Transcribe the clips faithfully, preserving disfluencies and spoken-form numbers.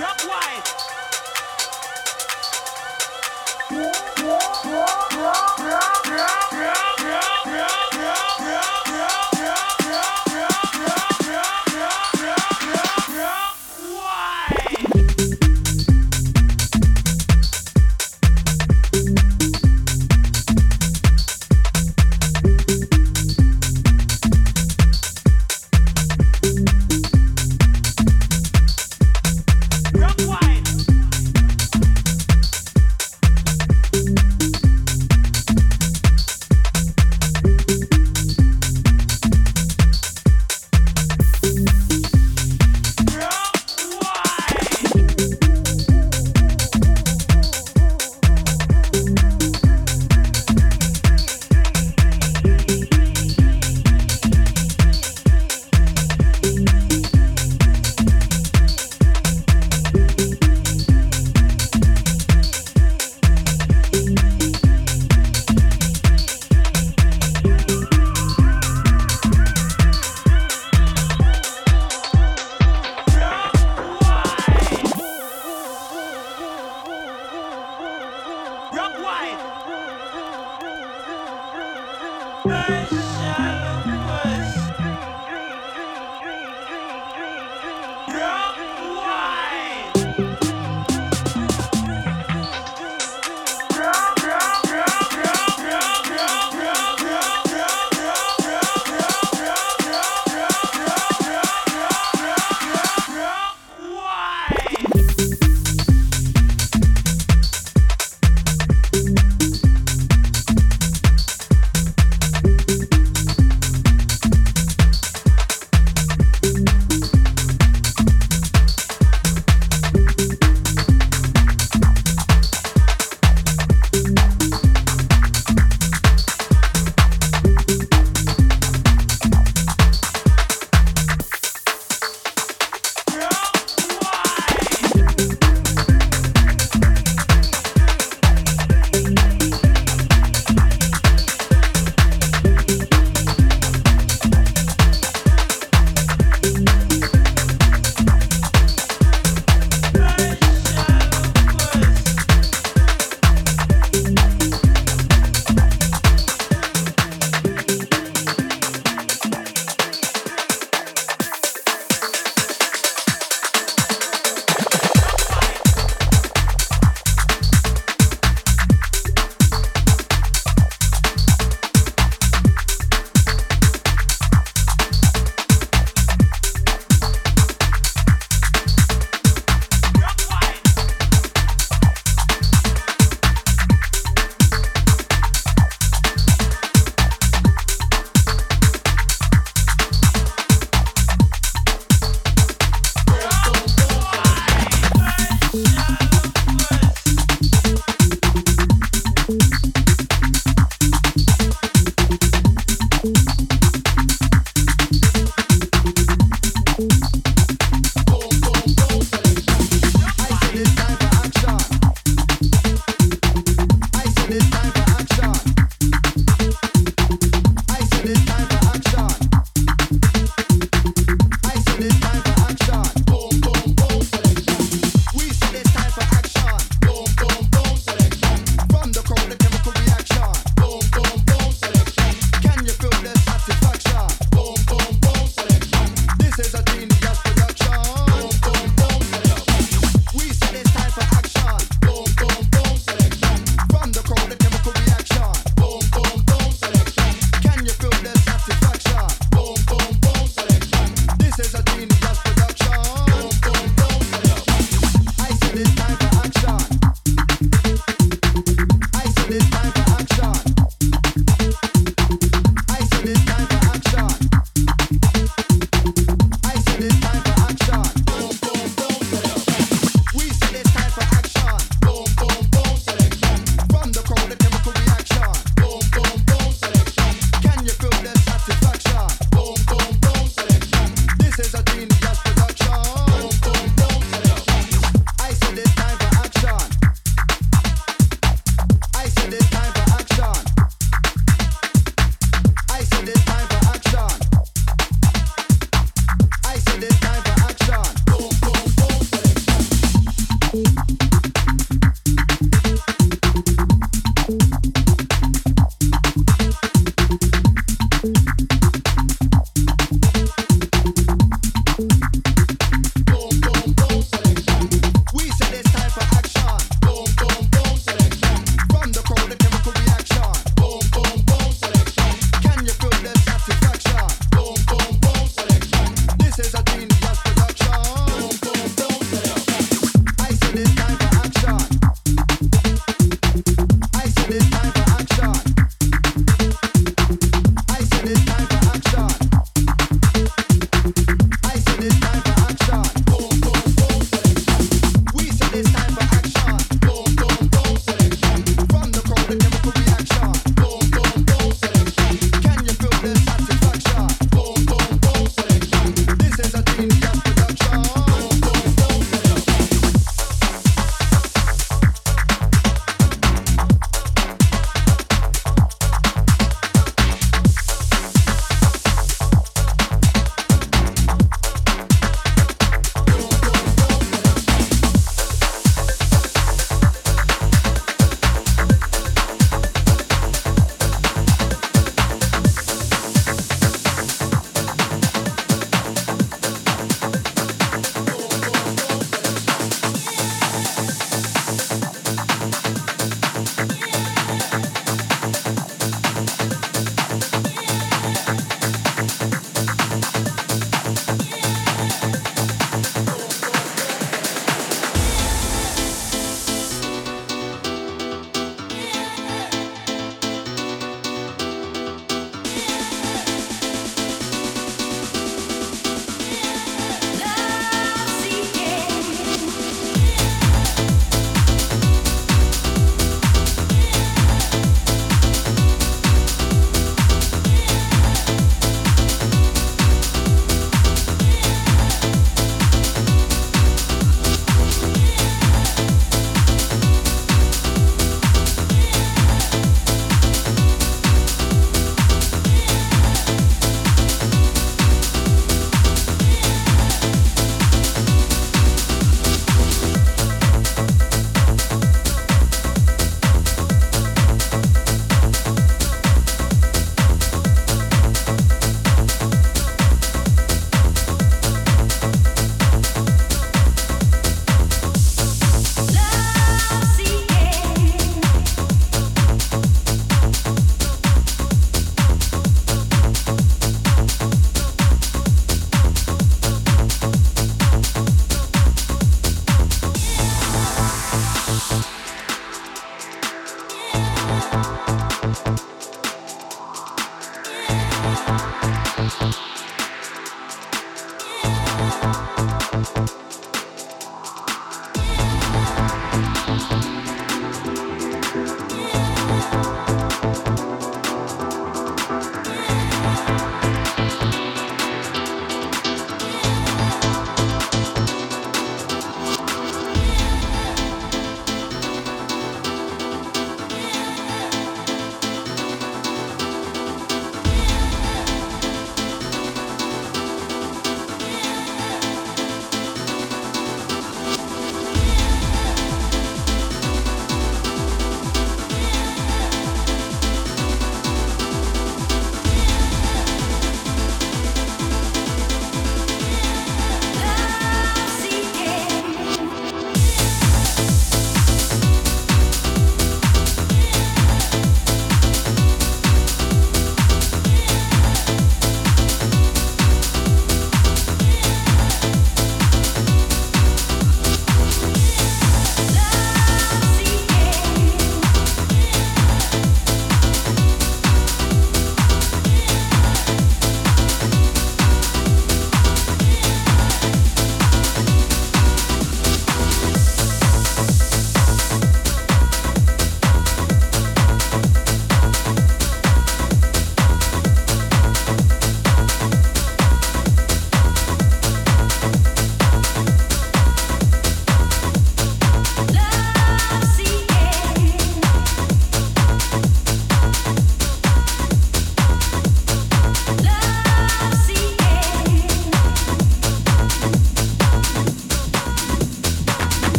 Rock wide.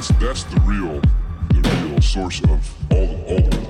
that's that's the real the real source of all the all the oh,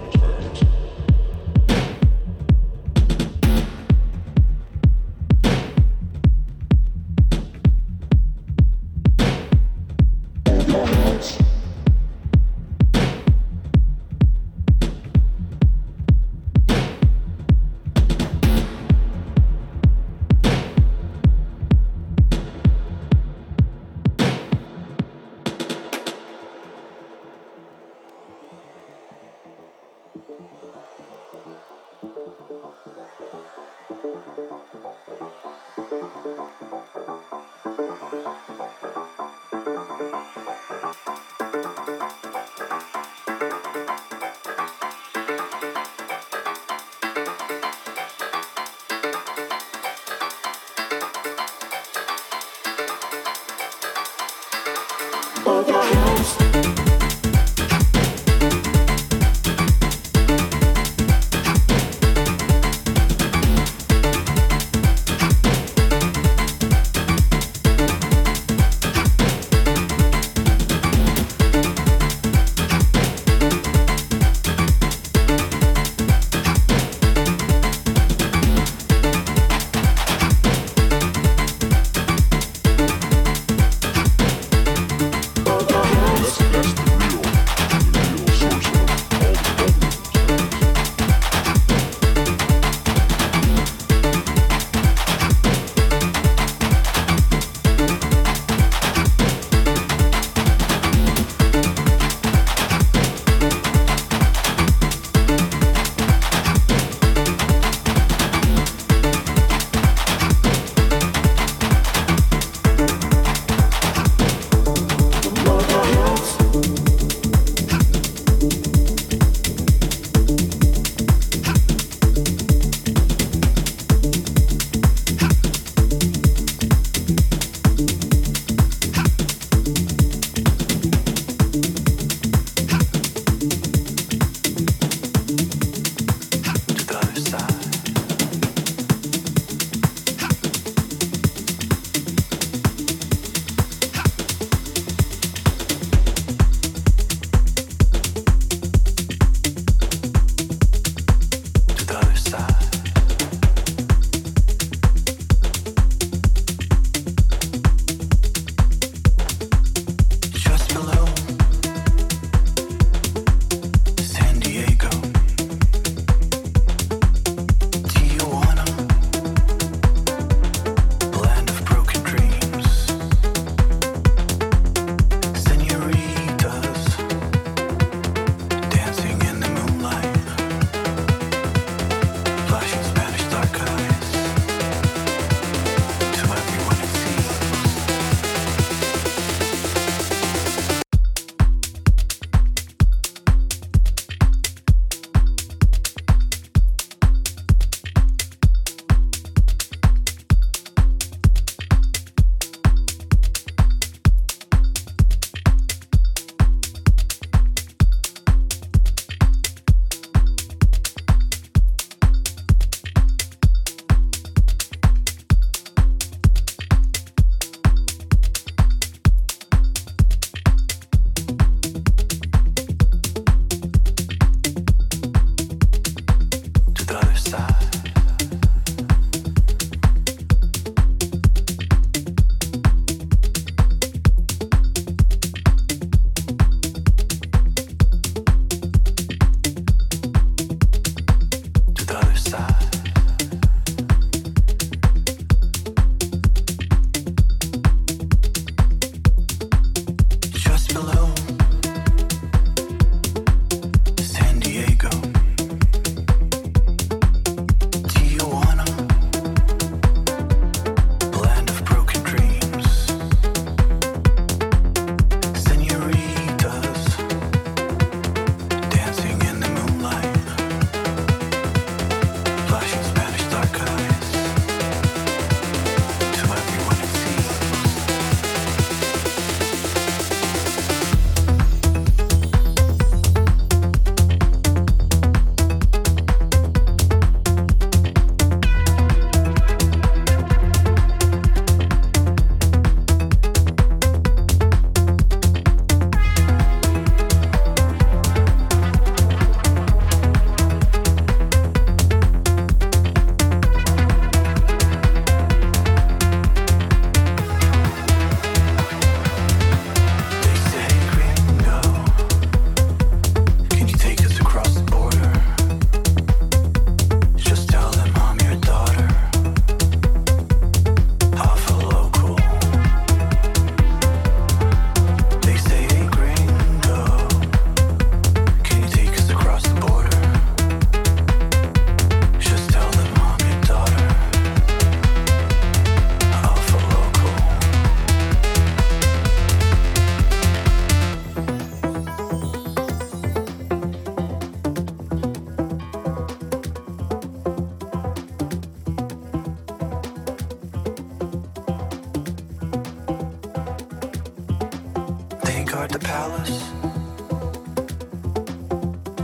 guard the palace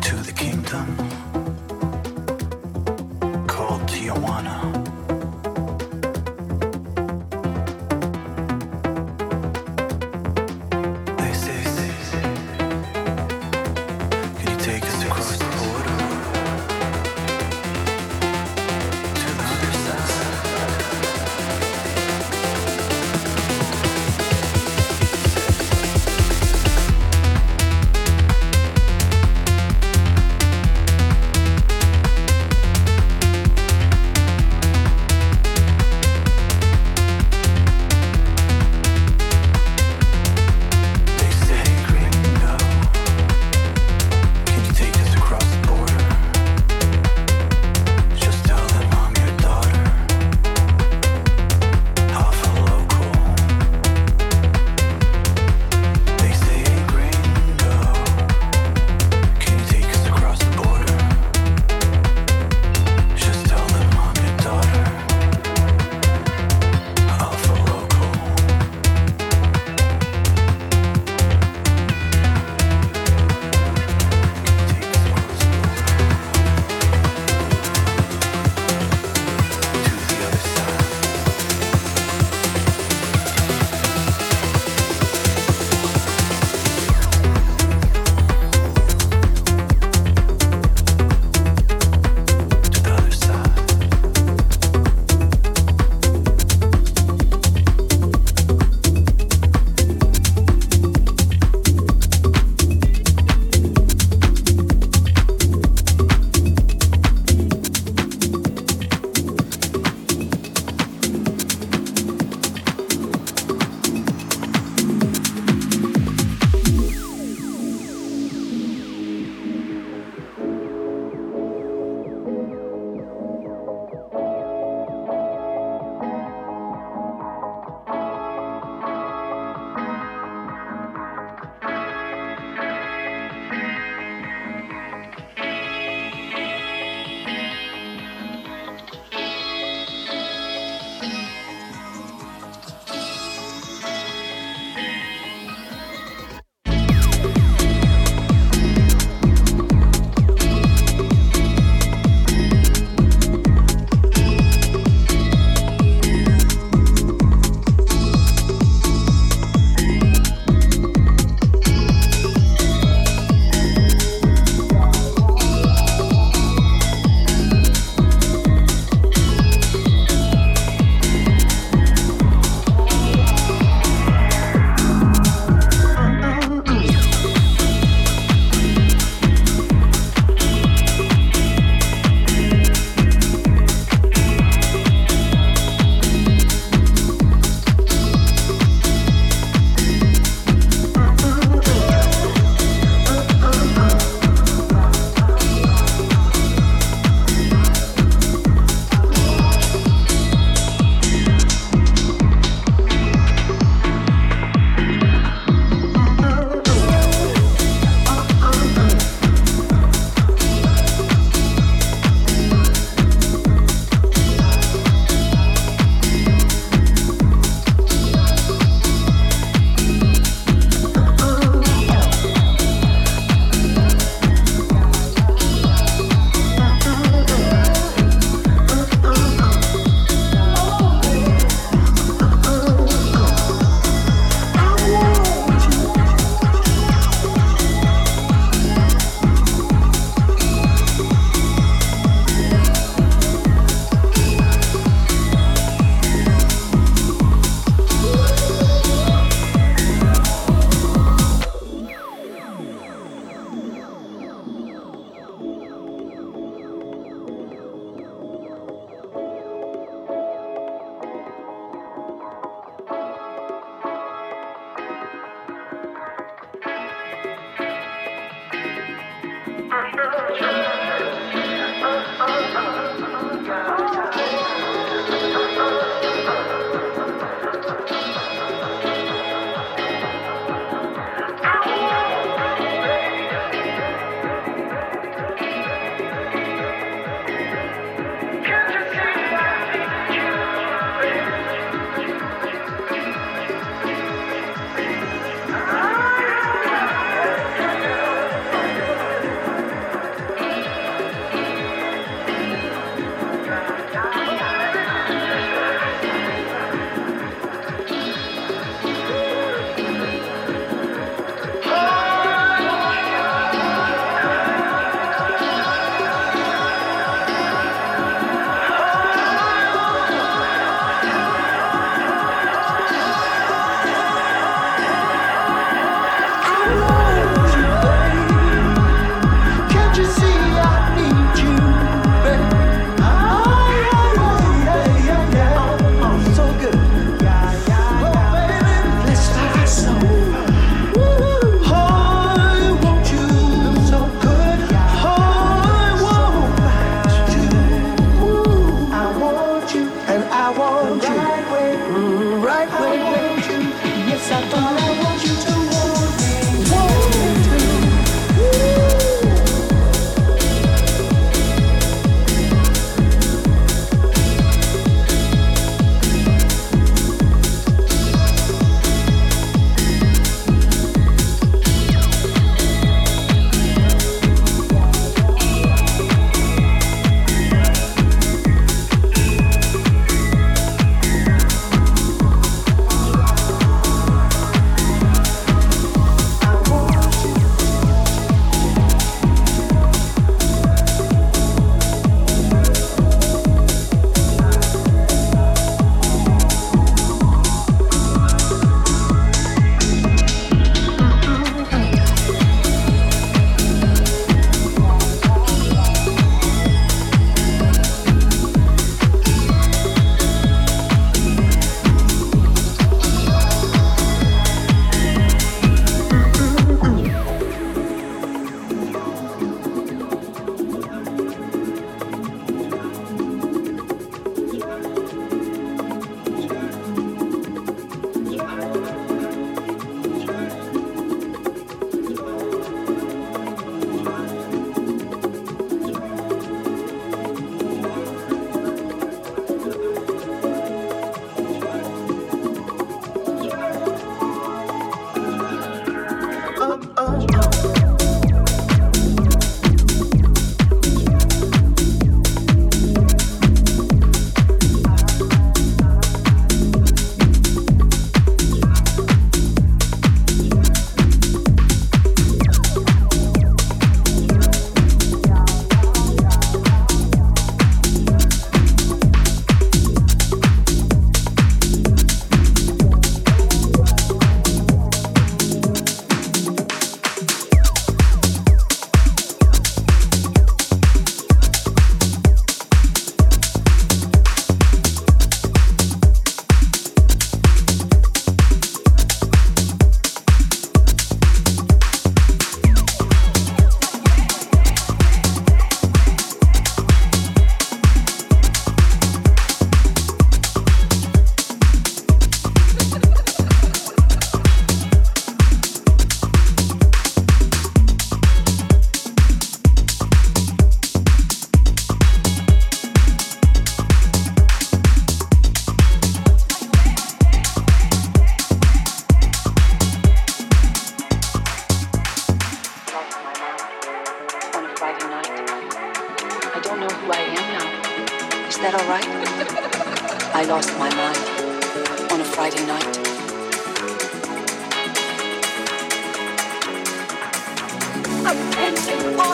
to the kingdom called Tijuana. They say, can you take us across the border to the other side?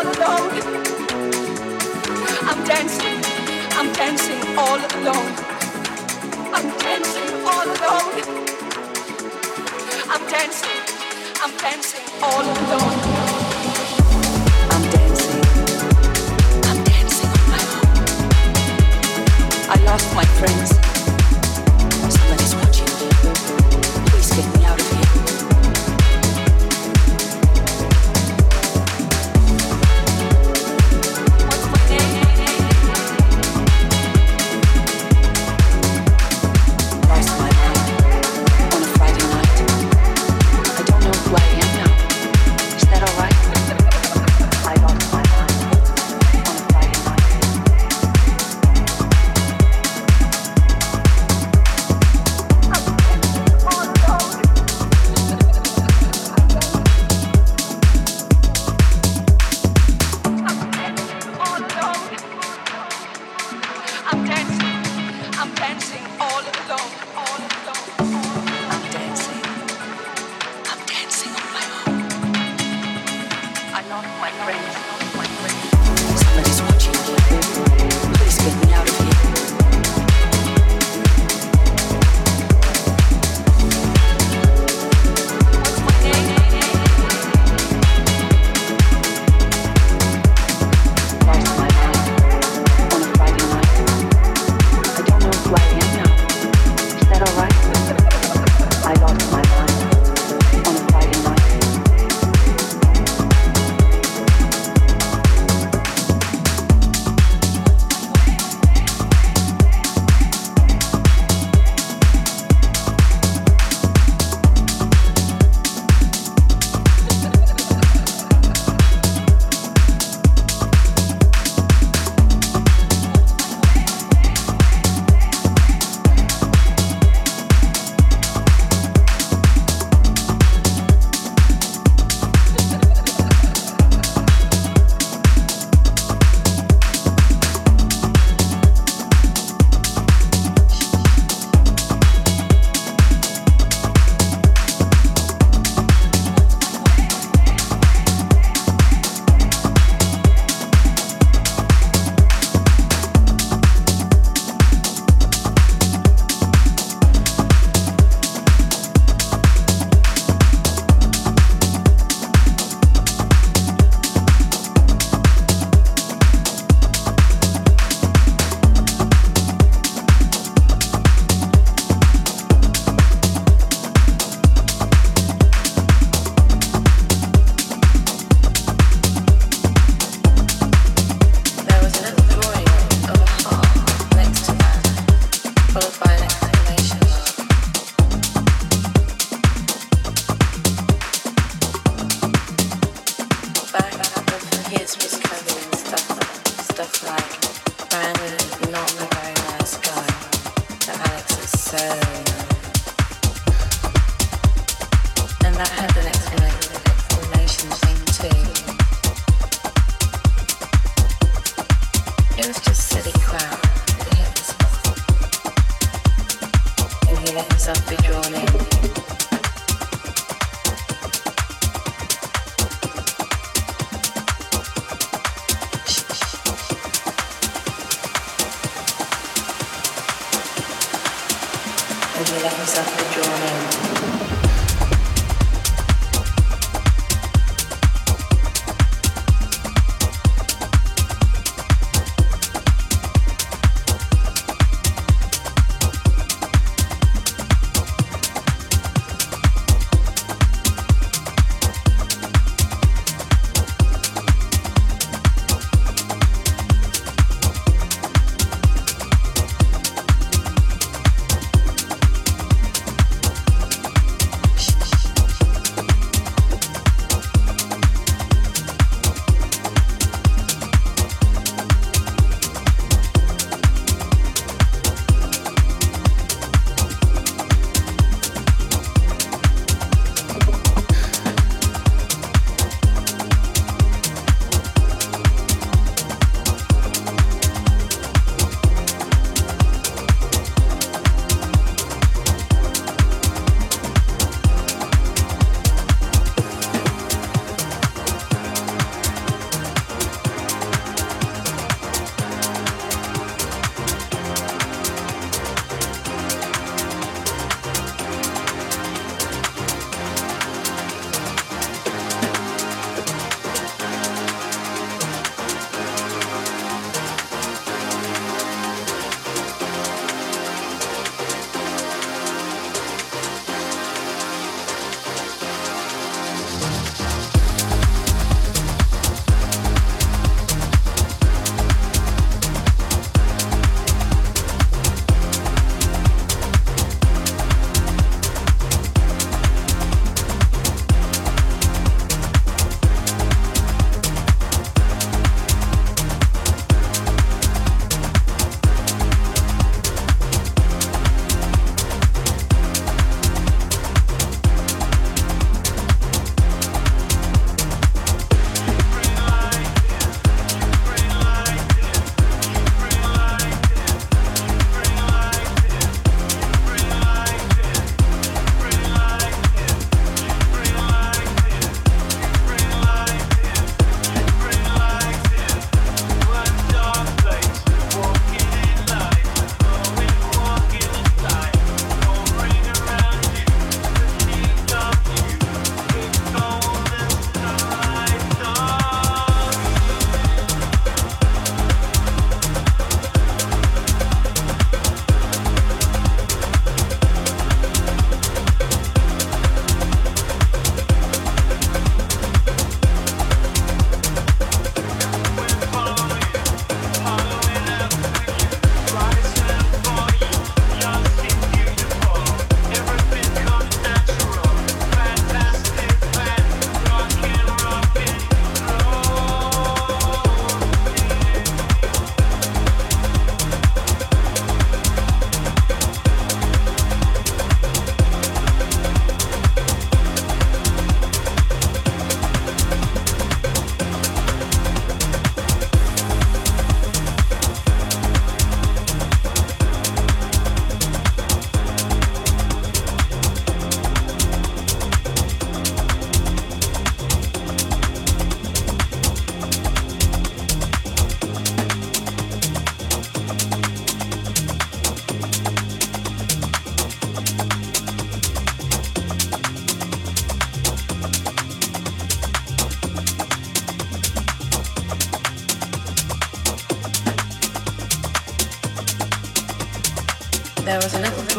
all alone. I'm dancing, I'm dancing all alone. I'm dancing all alone. I'm dancing, I'm dancing all alone. I lost my friends. Somebody's watching me. Please get me out of here.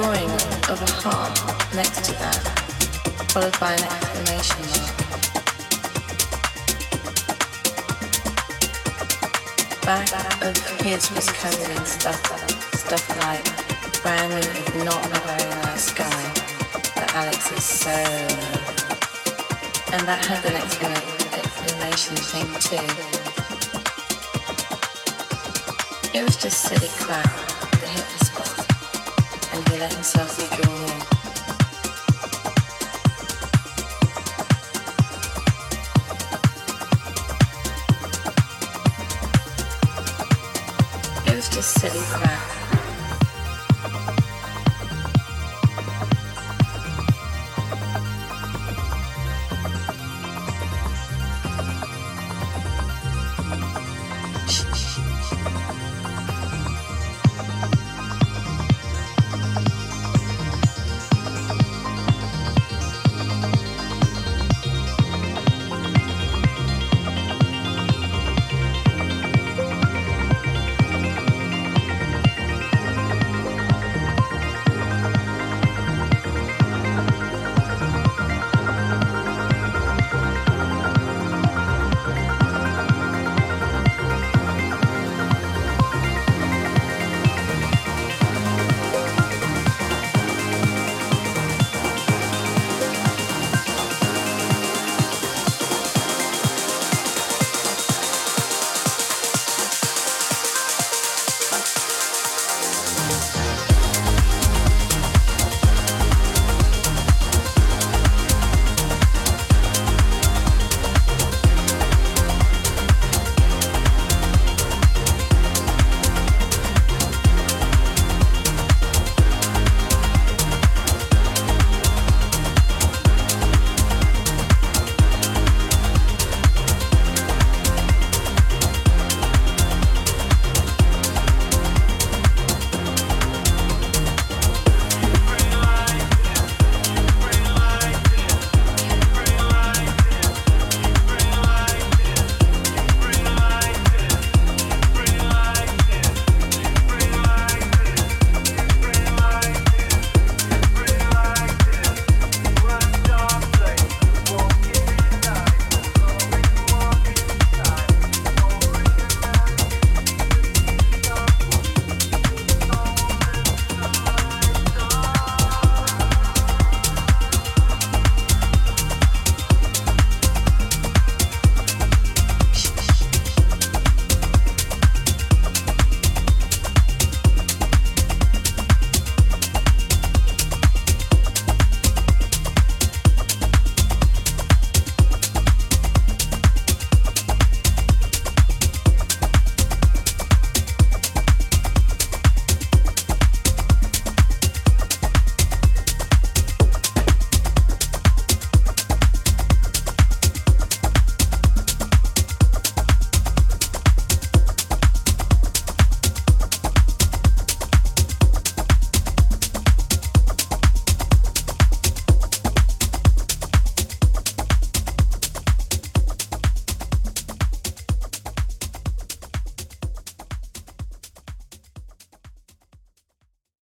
drawing of a heart next to that, followed by an exclamation mark. Back of his was covered in stuff, stuff like branding is not a very nice guy, but Alex is so low. And that had an exclamation thing too. It was just silly crap. He let himself be drawn in. It was just silly crap.